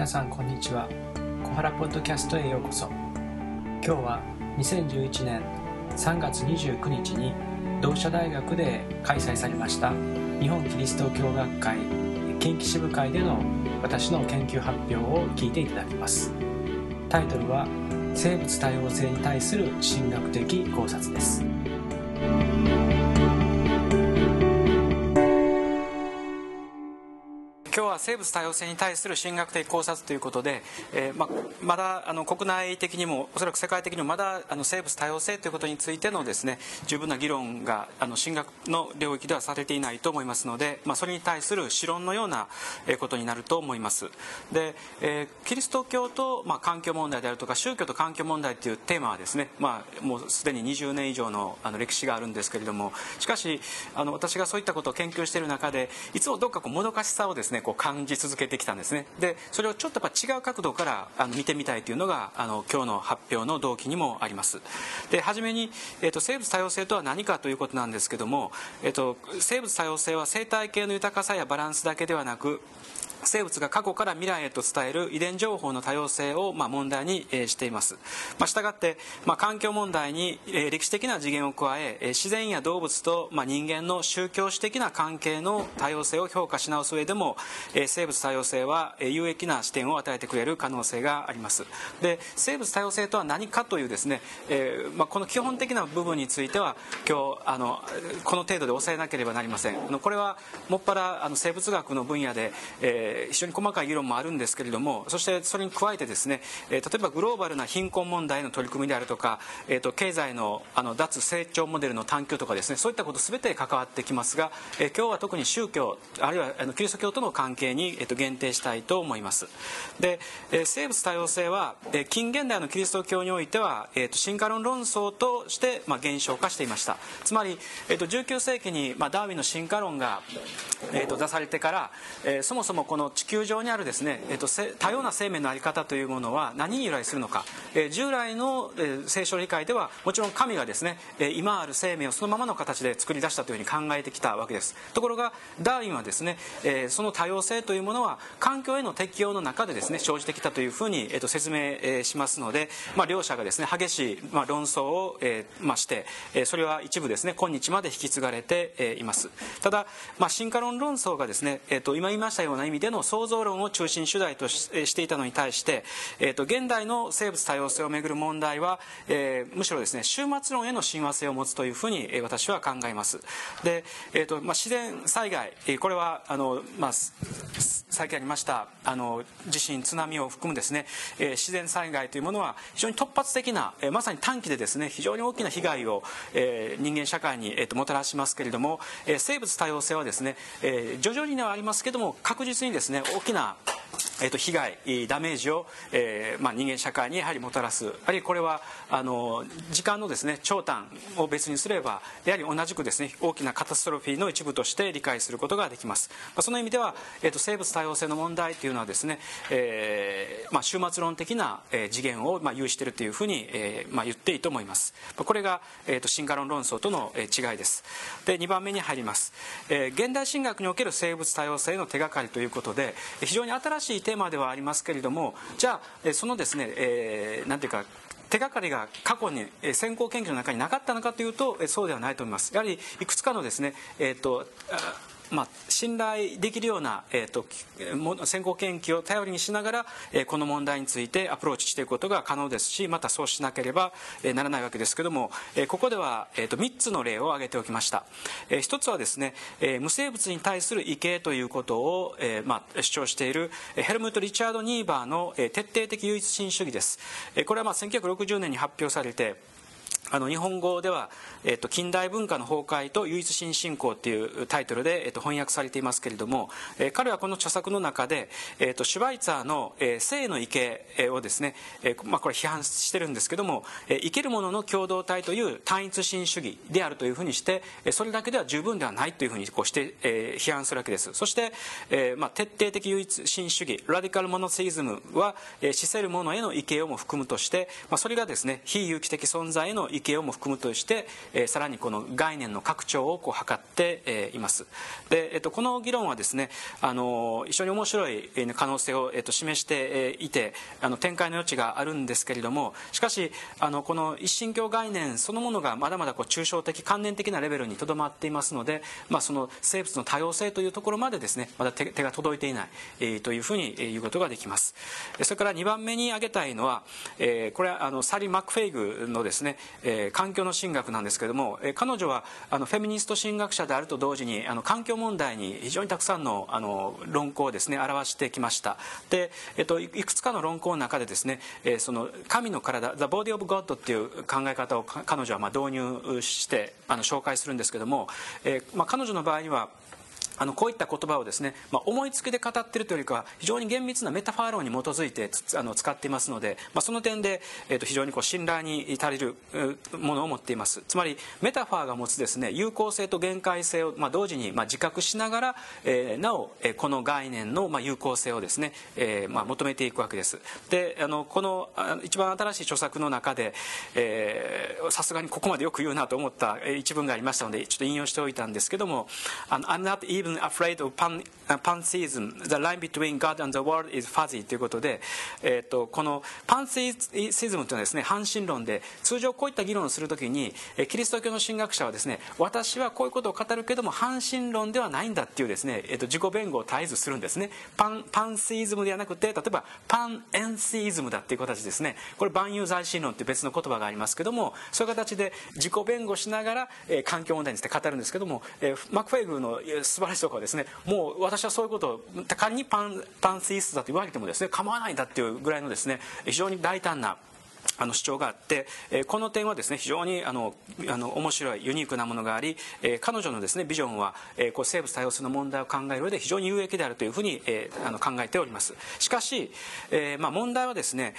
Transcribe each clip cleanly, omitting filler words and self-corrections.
皆さんこんにちは。小原ポッドキャストへようこそ。今日は2011年3月29日に同社大学で開催されました日本キリスト教学会近畿支部会での私の研究発表を聞いていただきます。タイトルは生物多様性に対する神学的考察です。今日は生物多様性に対する神学的考察ということで、まだ国内的にもおそらく世界的にもまだ生物多様性ということについてのですね、十分な議論が神学の領域ではされていないと思いますので、それに対する試論のようなことになると思います。で、キリスト教と環境問題であるとか宗教と環境問題というテーマはですね、もうすでに20年以上の歴史があるんですけれども、しかし私がそういったことを研究している中でいつもどっかもどかしさをですねこう感じ続けてきたんですね。でそれをちょっと違う角度から見てみたいというのが今日の発表の動機にもあります。で初めに、生物多様性とは何かということなんですけども、生物多様性は生態系の豊かさやバランスだけではなく、生物が過去から未来へと伝える遺伝情報の多様性を問題にしています。したがって環境問題に歴史的な次元を加え、自然や動物と人間の宗教史的な関係の多様性を評価し直す上でも、生物多様性は有益な視点を与えてくれる可能性があります。で生物多様性とは何かというですね、この基本的な部分については今日この程度で抑えなければなりません。これはもっぱら生物学の分野で、非常に細かい議論もあるんですけれども、そしてそれに加えてですね、例えばグローバルな貧困問題の取り組みであるとか、経済の脱成長モデルの探求とかですね、そういったこと全て関わってきますが、今日は特に宗教あるいはキリスト教との関係に限定したいと思います。で生物多様性は近現代のキリスト教においては進化論論争として現象化していました。つまり19世紀にダーウィンの進化論が出されてから、そもそもこの地球上にあるですね、多様な生命の在り方というものは何に由来するのか、従来の聖書理解ではもちろん神がですね、今ある生命をそのままの形で作り出したというふうに考えてきたわけです。ところがダーウィンはですね、その多様性というものは環境への適応の中でですね生じてきたというふうに説明しますので、両者がですね激しい論争をしてそれは一部ですね今日まで引き継がれています。ただ進化論論争がですね今言いましたような意味での創造論を中心主題としていたのに対して、現代の生物多様性をめぐる問題は、むしろですね終末論への親和性を持つというふうに私は考えます。で、自然災害、これは最近ありました地震津波を含むですね、自然災害というものは非常に突発的な、まさに短期でですね非常に大きな被害を、人間社会に、もたらしますけれども、生物多様性はですね、徐々にではありますけれども確実にですね大きな被害ダメージを、人間社会にやはりもたらす。あるいはこれは時間のですね長短を別にすればやはり同じくですね大きなカタストロフィーの一部として理解することができます。その意味では、生物多様性の問題というのはですね、終末論的な次元を有しているというふうに、言っていいと思います。これが、進化論論争との違いです。で2番目に入ります、現代神学における生物多様性の手がかりということで、非常に新しいテーマではありますけれども、じゃあそのですね、なんていうか手がかりが過去に先行研究の中になかったのかというと、そうではないと思います。やはりいくつかのですね、信頼できるような、先行研究を頼りにしながら、この問題についてアプローチしていくことが可能ですし、またそうしなければならないわけですけれども、ここでは、3つの例を挙げておきました。1つはですね、無生物に対する畏敬ということを、主張しているヘルムート・リチャード・ニーバーの徹底的唯一真主義です。これは1960年に発表されて、日本語では、近代文化の崩壊と唯一真信仰というタイトルで、翻訳されていますけれども、彼はこの著作の中で、シュバイツァーの、生の畏敬をですね、これ批判してるんですけども、生けるものの共同体という単一真主義であるというふうにして、それだけでは十分ではないというふうにこうして、批判するわけです。そして、徹底的唯一真主義ラディカルモノセイズムは、死せるものへの畏敬をも含むとして、それがですね非有機的存在へのの異形をも含むとして、さらにこの概念の拡張をこう図って、います。で、この議論はですね、非常に面白い可能性を、示していて、展開の余地があるんですけれども、しかしこの一神教概念そのものがまだまだこう抽象的観念的なレベルにとどまっていますので、その生物の多様性というところまでですね、まだ 手が届いていない、というふうに言うことができます。それから2番目に挙げたいのは、これはサリー・マクフェイグのですね、環境の神学なんですけれども、彼女はフェミニスト神学者であると同時に環境問題に非常にたくさんの論考をですね表してきました。で、いくつかの論考の中でですね、その神の体 The Body of God っていう考え方を彼女は導入して紹介するんですけども、彼女の場合にはこういった言葉をですね、思いつきで語っているというよりかは非常に厳密なメタファー論に基づいて使っていますので、その点で、非常にこう信頼に足りるものを持っています。つまりメタファーが持つですね、有効性と限界性を同時に自覚しながら、なおこの概念の有効性をですね、求めていくわけです。で、この一番新しい著作の中でさすがにここまでよく言うなと思った一文がありましたのでちょっと引用しておいたんですけども、I'm not even afraid of pantheism. The line between God and the world is fuzzy. ということで、このパンセイシズムというのはですね、汎神論で、通常こういった議論をするときにキリスト教の神学者はですね、私はこういうことを語るけども汎神論ではないんだっていうですね、自己弁護を絶えずするんですね。パンセイズムではなくて、例えばパンエンセイズムだっていう形ですね。これ万有在神論って別の言葉がありますけども、そういう形で自己弁護しながら環境問題について語るんですけども、マクフェイグの素晴らしいところはですね、もう私はそういうことを仮にパンセイストだと言われてもですね構わないんだっていうぐらいのですね、非常に大胆な主張があって、この点はですね非常に面白いユニークなものがあり、彼女のですねビジョンは、こう生物多様性の問題を考える上で非常に有益であるというふうに、考えております。しかし、問題はですね、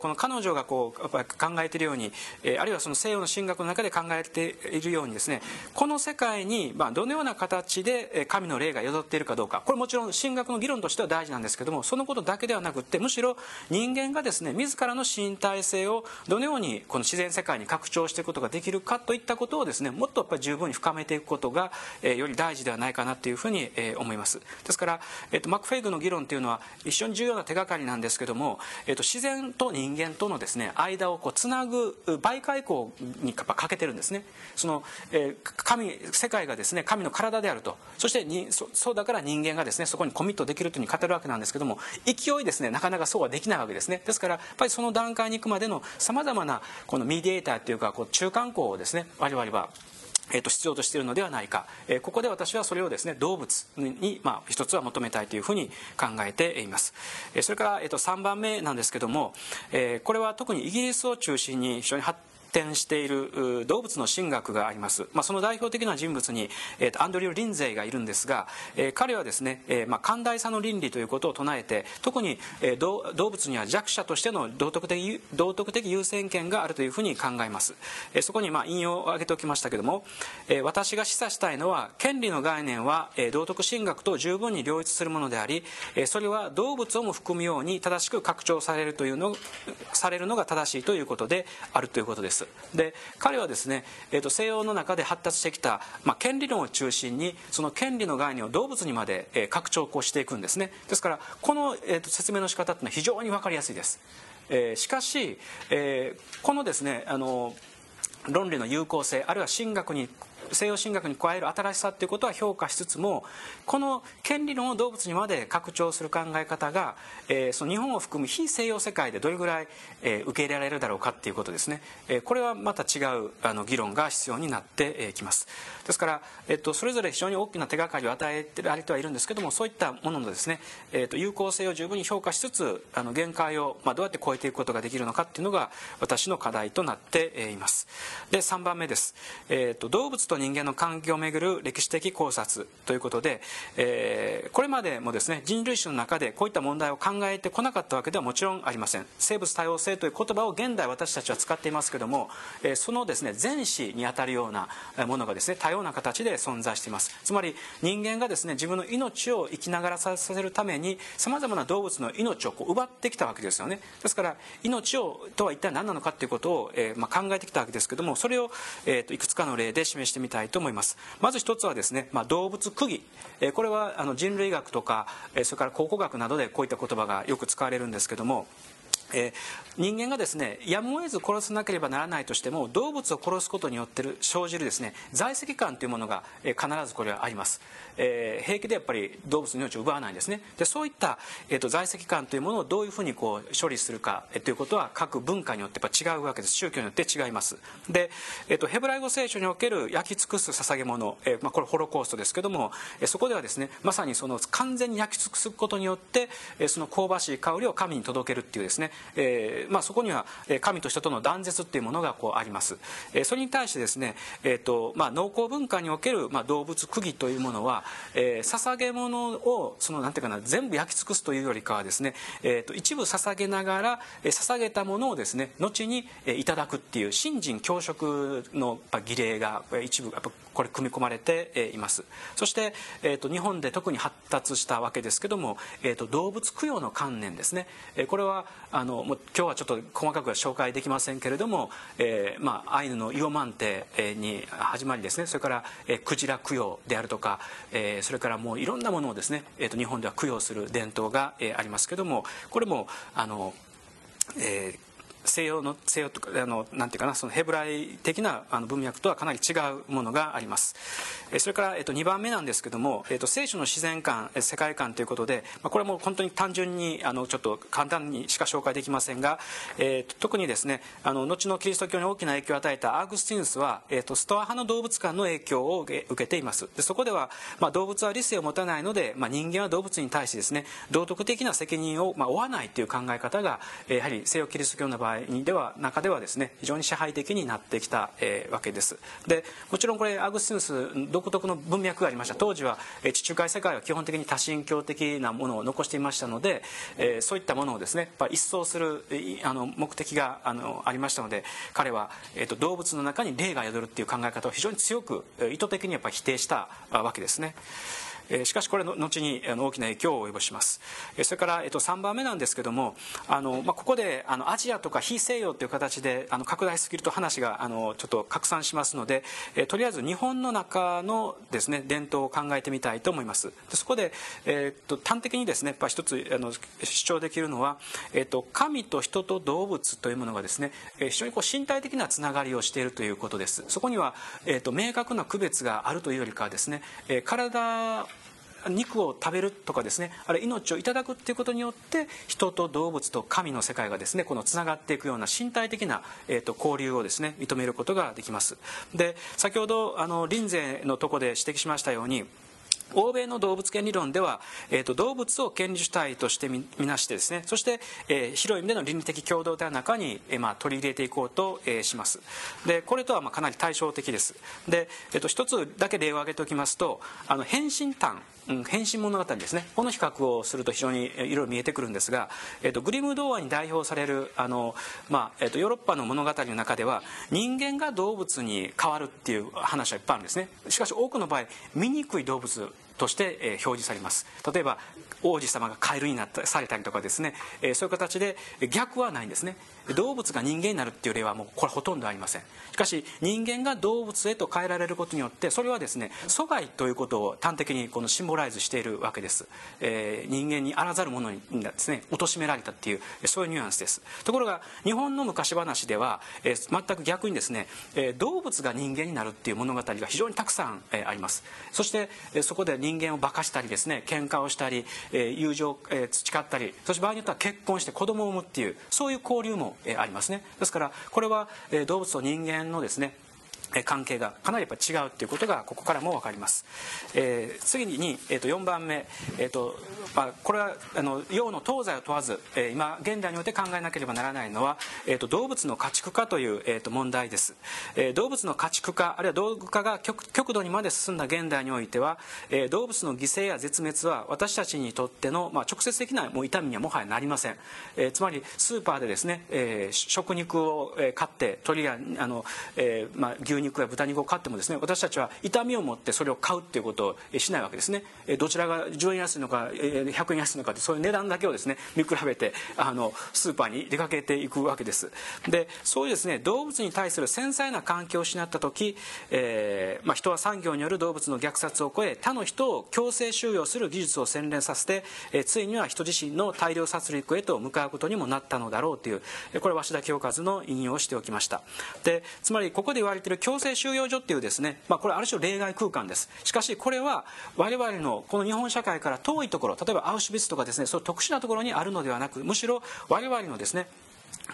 この彼女がこう考えているように、あるいはその西洋の神学の中で考えているようにですね、この世界に、どのような形で神の霊が宿っているかどうか、これもちろん神学の議論としては大事なんですけども、そのことだけではなくって、むしろ人間がですね自らの身体性をどのようにこの自然世界に拡張していくことができるかといったことをですね、もっとやっぱり十分に深めていくことがより大事ではないかなというふうに思います。ですから、マクフェイグの議論というのは非常に重要な手がかりなんですけども、自然と人間とのですね間をこうつなぐ媒介項にやっぱ欠けてるんですね。その、世界がですね神の体であると、そしてそうだから人間がですねそこにコミットできるというふうに語るわけなんですけども、勢いですねなかなかそうはできないわけですね。ですからやっぱりその段階に行くまでのさまざまなこのミディエーターというかこう中間項をですね我々は必要としているのではないか、ここで私はそれをですね動物に一つは求めたいというふうに考えています。それから3番目なんですけども、これは特にイギリスを中心に非常に発展している動物の神学があります。その代表的な人物にアンドリュー・リンゼイがいるんですが、彼はですね寛大さの倫理ということを唱えて、特に動物には弱者としての道徳的優先権があるというふうに考えます。そこに引用を挙げておきましたけども、私が示唆したいのは権利の概念は道徳神学と十分に両立するものであり、それは動物をも含むように正しく拡張されるのが正しいということであるということです。で、彼はですね、西洋の中で発達してきた、権利論を中心にその権利の概念を動物にまで、拡張していくんですね。ですからこの、説明の仕方っていうのは非常に分かりやすいです。しかし、このですね論理の有効性、あるいは西洋神学に加える新しさということは評価しつつも、この権利論を動物にまで拡張する考え方が、その日本を含む非西洋世界でどれぐらい、受け入れられるだろうかということですね。これはまた違う議論が必要になってきます。ですから、それぞれ非常に大きな手がかりを与えられてはいるんですけども、そういったもののですね、有効性を十分に評価しつつ限界をどうやって超えていくことができるのかっていうのが私の課題となっています。で、3番目です。動物とと人間の関係をめぐる歴史的考察ということで、これまでもですね、人類史の中でこういった問題を考えてこなかったわけではもちろんありません。生物多様性という言葉を現代私たちは使っていますけども、そのですね前史にあたるようなものがですね多様な形で存在しています。つまり人間がですね自分の命を生きながらさせるためにさまざまな動物の命をこう奪ってきたわけですよね。ですから命をとは一体何なのかということを、考えてきたわけですけども、それを、いくつかの例で示してみたいと思います。まず一つはですね、動物区議、これは人類学とか、それから考古学などでこういった言葉がよく使われるんですけども、人間がですねやむを得ず殺さなければならないとしても動物を殺すことによって生じるですね在籍感というものが、必ずこれはあります。平気でやっぱり動物の命を奪わないんですね。でそういった、在籍感というものをどういうふうにこう処理するか、ということは各文化によってやっぱ違うわけです。宗教によって違います。で、ヘブライ語聖書における焼き尽くす捧げ物、これホロコーストですけども、そこではですねまさにその完全に焼き尽くすことによって、その香ばしい香りを神に届けるっていうですね、そこには神と人との断絶っていうものがこうあります。それに対してですね、農耕文化における、動物釘というものは、捧げ物をそのなんていうかな全部焼き尽くすというよりかはですね、一部捧げながら捧げたものをですね後にいただくっていう信心教食の儀礼が一部やっぱこれ組み込まれています。そして、日本で特に発達したわけですけども、動物供養の観念ですね、これはもう今日はちょっと細かくは紹介できませんけれども、アイヌのイオマンテに始まりですね、それから、クジラ供養であるとか、それからもういろんなものをですね、日本では供養する伝統が、ありますけども、これも西洋とかなんていうかなそのヘブライ的な文脈とはかなり違うものがあります。それから2番目なんですけども、聖書の自然観世界観ということで、これはもう本当に単純にちょっと簡単にしか紹介できませんが、特にですね後のキリスト教に大きな影響を与えたアーグスティヌスは、ストア派の動物観の影響を受けています。でそこでは、動物は理性を持たないので、人間は動物に対してですね道徳的な責任を、負わないという考え方が、やはり西洋キリスト教の場合中ではですね非常に支配的になってきた、わけです。でもちろんこれアグスティヌス独特の文脈がありました。当時は、地中海世界は基本的に多神教的なものを残していましたので、そういったものをですねやっぱ一掃する目的がありましたので、彼は、動物の中に霊が宿るっていう考え方を非常に強く意図的にやっぱ否定したわけですね。しかしこれの後に大きな影響を及ぼします。それから3番目なんですけども、ここでアジアとか非西洋という形で拡大しすぎると話がちょっと拡散しますので、とりあえず日本の中のですね伝統を考えてみたいと思います。そこで端的にですねやっぱ一つ主張できるのは、神と人と動物というものがですね非常にこう身体的なつながりをしているということです。そこには明確な区別があるというよりかはですね、肉を食べるとかですね、あるいは命をいただくっていうことによって人と動物と神の世界がですねこのつながっていくような身体的な、交流をですね認めることができます。で先ほど臨済のとこで指摘しましたように、欧米の動物権理論では、動物を権利主体としてみなしてですね、そして、広い意味での倫理的共同体の中に、取り入れていこうと、します。でこれとはかなり対照的です。で、一つだけ例を挙げておきますと、変身譚、変身物語ですね、この比較をすると非常にいろいろ見えてくるんですが、グリム童話に代表されるヨーロッパの物語の中では人間が動物に変わるっていう話はいっぱいあるんですね。しかし多くの場合醜い動物として表示されます。例えば王子様がカエルにされたりとかですね、そういう形で逆はないんですね。動物が人間になるっていう例はもうこれほとんどありません。しかし人間が動物へと変えられることによってそれはですね疎外ということを端的にこのシンボライズしているわけです。人間にあらざるものにですね貶められたっていうそういうニュアンスです。ところが日本の昔話では、全く逆にですね、動物が人間になるっていう物語が非常にたくさん、あります。そして、そこで人間を化かしたりですね喧嘩をしたり、友情を、培ったり、そして場合によっては結婚して子供を産むっていうそういう交流もありますね。ですからこれは動物と人間のですね関係がかなりやっぱ違うということがここからも分かります。次に、4番目、これは洋の東西を問わず、今現代において考えなければならないのは、動物の家畜化という、問題です。動物の家畜化あるいは道具化が 極度にまで進んだ現代においては、動物の犠牲や絶滅は私たちにとっての、直接的なもう痛みにはもはやなりません。つまりスーパーでですね、食肉を買って鶏や牛肉や豚肉を買ってもですね、私たちは痛みを持ってそれを買うっていうことをしないわけですね。どちらが10円安いのか100円安いのかって、そういう値段だけをですね見比べてスーパーに出かけていくわけです。でそういうですね動物に対する繊細な環境を失った時、人は産業による動物の虐殺を超え他の人を強制収容する技術を洗練させて、ついには人自身の大量殺戮へと向かうことにもなったのだろうという、これは鷲田清和の引用をしておきました。でつまりここで言われている強制収容所っていうですね、これはある種例外空間です。しかしこれは我々のこの日本社会から遠いところ、例えばアウシュビッツとかですね、そういう特殊なところにあるのではなく、むしろ我々のですね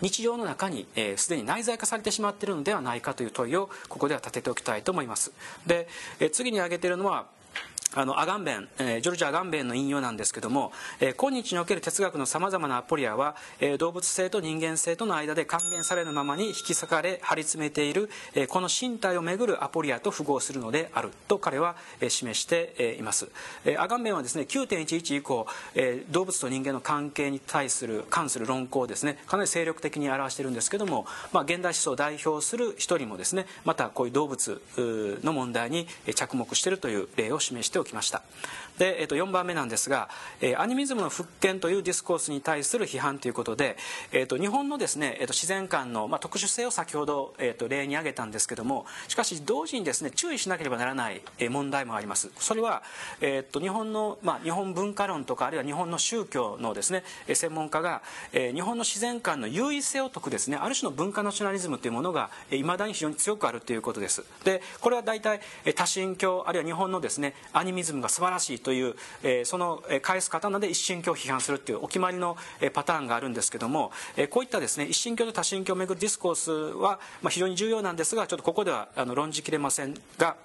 日常の中にすでに内在化されてしまっているのではないかという問いをここでは立てておきたいと思います。で次に挙げているのはアガンベン、ジョルジュ・アガンベンの引用なんですけども、今日における哲学のさまざまなアポリアは、動物性と人間性との間で還元されるままに引き裂かれ張り詰めている、この身体をめぐるアポリアと符合するのであると彼は示しています。アガンベンはですね 9.11 以降、動物と人間の関係に関する論考をですねかなり精力的に表しているんですけども、現代思想を代表する一人もですねまたこういう動物の問題に着目しているという例を示しておきました。で、4番目なんですが、アニミズムの復権というディスコースに対する批判ということで、日本のですね、自然観の、特殊性を先ほど、例に挙げたんですけども、しかし同時にですね注意しなければならない問題もあります。それは、日本の、日本文化論とかあるいは日本の宗教のですね専門家が、日本の自然観の優位性を説くですねある種の文化ナショナリズムというものがいまだに非常に強くあるということです。でこれは大体多神教あるいは日本のですねアニミズムが素晴らしいという、その返す刀で一神教を批判するというお決まりのパターンがあるんですけども、こういったですね一神教と多神教をめぐるディスコースは非常に重要なんですが、ちょっとここでは論じきれませんが、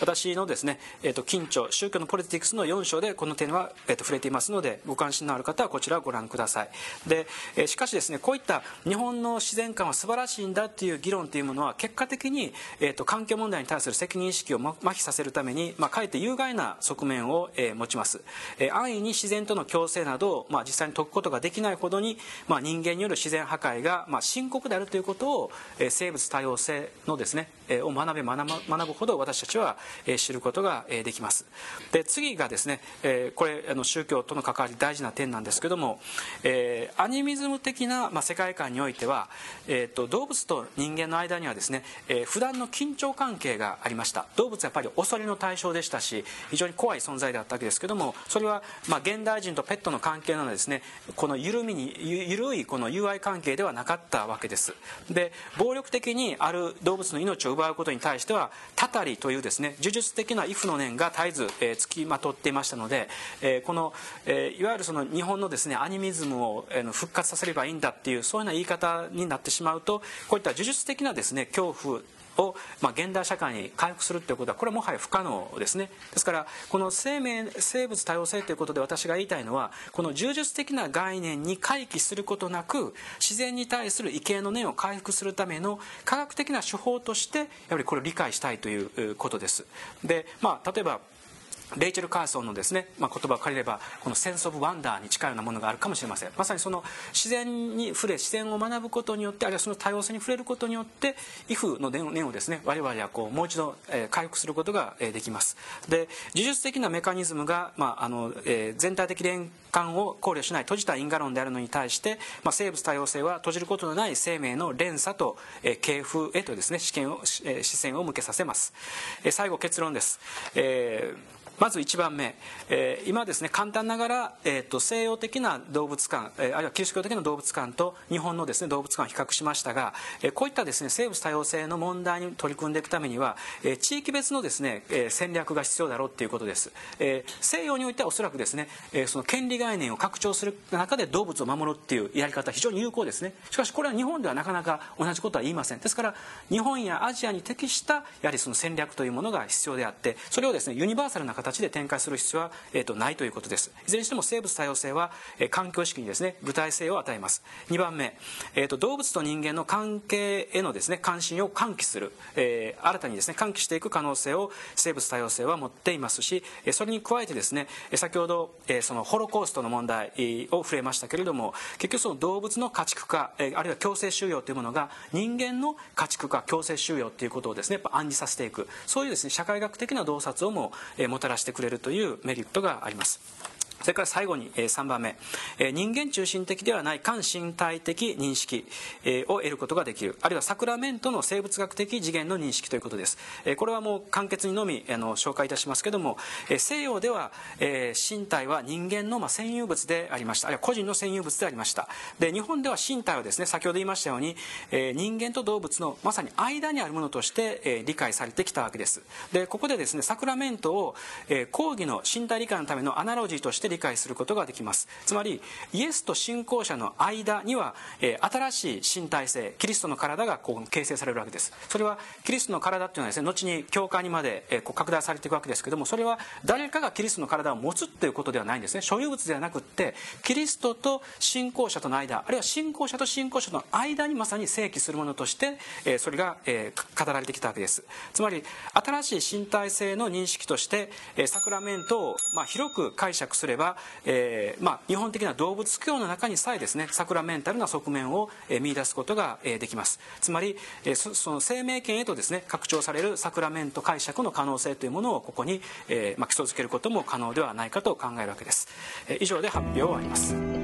私のですね、近著宗教のポリティクスの4章でこの点は、触れていますので、ご関心のある方はこちらをご覧ください。で、しかしですねこういった日本の自然観は素晴らしいんだという議論というものは結果的に、環境問題に対する責任意識を麻痺させるために、かえって有害な側面を、持ちます。安易に自然との共生などを、実際に解くことができないほどに、人間による自然破壊が、深刻であるということを、生物多様性のですね、を学ぶほど私たちは知ることができます。で次がですね、これ宗教との関わり大事な点なんですけども、アニミズム的な世界観においては、動物と人間の間にはですね普段の緊張関係がありました。動物はやっぱり恐れの対象でしたし、非常に怖い存在だったわけですけども、それは現代人とペットの関係なのですね、この緩いこの友愛関係ではなかったわけです。で暴力的にある動物の命を奪うことに対してはたたりというですね呪術的な畏怖の念が絶えず、付きまとっていましたので、この、いわゆるその日本のですねアニミズムを、復活させればいいんだっていうそういうような言い方になってしまうと、こういった呪術的なですね恐怖を、現代社会に回復するということはこれはもはや不可能ですね。ですからこの生物多様性ということで私が言いたいのは、この柔術的な概念に回帰することなく自然に対する畏敬の念を回復するための科学的な手法としてやはりこれを理解したいということです。で例えばレイチェル・カーソンのですね、言葉を借りればこのセンス・オブ・ワンダーに近いようなものがあるかもしれません。まさにその自然に触れ、自然を学ぶことによって、あるいはその多様性に触れることによって畏怖の念をですね我々はこうもう一度回復することができます。で呪術的なメカニズムが、全体的連環を考慮しない閉じた因果論であるのに対して、生物多様性は閉じることのない生命の連鎖と系譜へとですね視線を向けさせます。最後結論です。まず1番目、今ですね簡単ながら、西洋的な動物館、あるいはキリスト教的な動物館と日本のですね動物館を比較しましたが、こういったですね生物多様性の問題に取り組んでいくためには、地域別のですね戦略が必要だろうということです。西洋においてはおそらくですねその権利概念を拡張する中で動物を守るっていうやり方非常に有効ですね。しかしこれは日本ではなかなか同じことは言いません。ですから日本やアジアに適したやはりその戦略というものが必要であって、それをですねユニバーサルな形で展開する必要は、ないということです。いずれにしても生物多様性は、環境意識にですね具体性を与えます。2番目、動物と人間の関係へのですね関心を喚起する、新たにですね喚起していく可能性を生物多様性は持っていますし、それに加えてですね先ほど、そのホロコーストの問題を触れましたけれども、結局その動物の家畜化、あるいは強制収容というものが人間の家畜化強制収容ということをですねやっぱ暗示させていく、そういうですね社会学的な洞察をももたらしてくれるというメリットがあります。それから最後に3番目、人間中心的ではない間身体的認識を得ることができる、あるいはサクラメントの生物学的次元の認識ということです。これはもう簡潔にのみ紹介いたしますけども、西洋では身体は人間の占有物でありました、あるいは個人の占有物でありました。で日本では身体はですね先ほど言いましたように人間と動物のまさに間にあるものとして理解されてきたわけです。でここでですねサクラメントを講義の身体理解のためのアナロジーとして理解することができます。つまりイエスと信仰者の間には、新しい身体性キリストの体がこう形成されるわけです。それはキリストの体というのはですね後に教会にまで、拡大されていくわけですけども、それは誰かがキリストの体を持つということではないんですね。所有物ではなくってキリストと信仰者との間、あるいは信仰者と信仰者の間にまさに生起するものとして、それが、語られてきたわけです。つまり新しい身体性の認識として、サクラメントを、広く解釈すれば日本的な動物教の中にさえですねサクラメンタルな側面を見出すことができます。つまりその生命圏へとですね拡張されるサクラメント解釈の可能性というものをここに基礎づけることも可能ではないかと考えるわけです。以上で発表を終わります。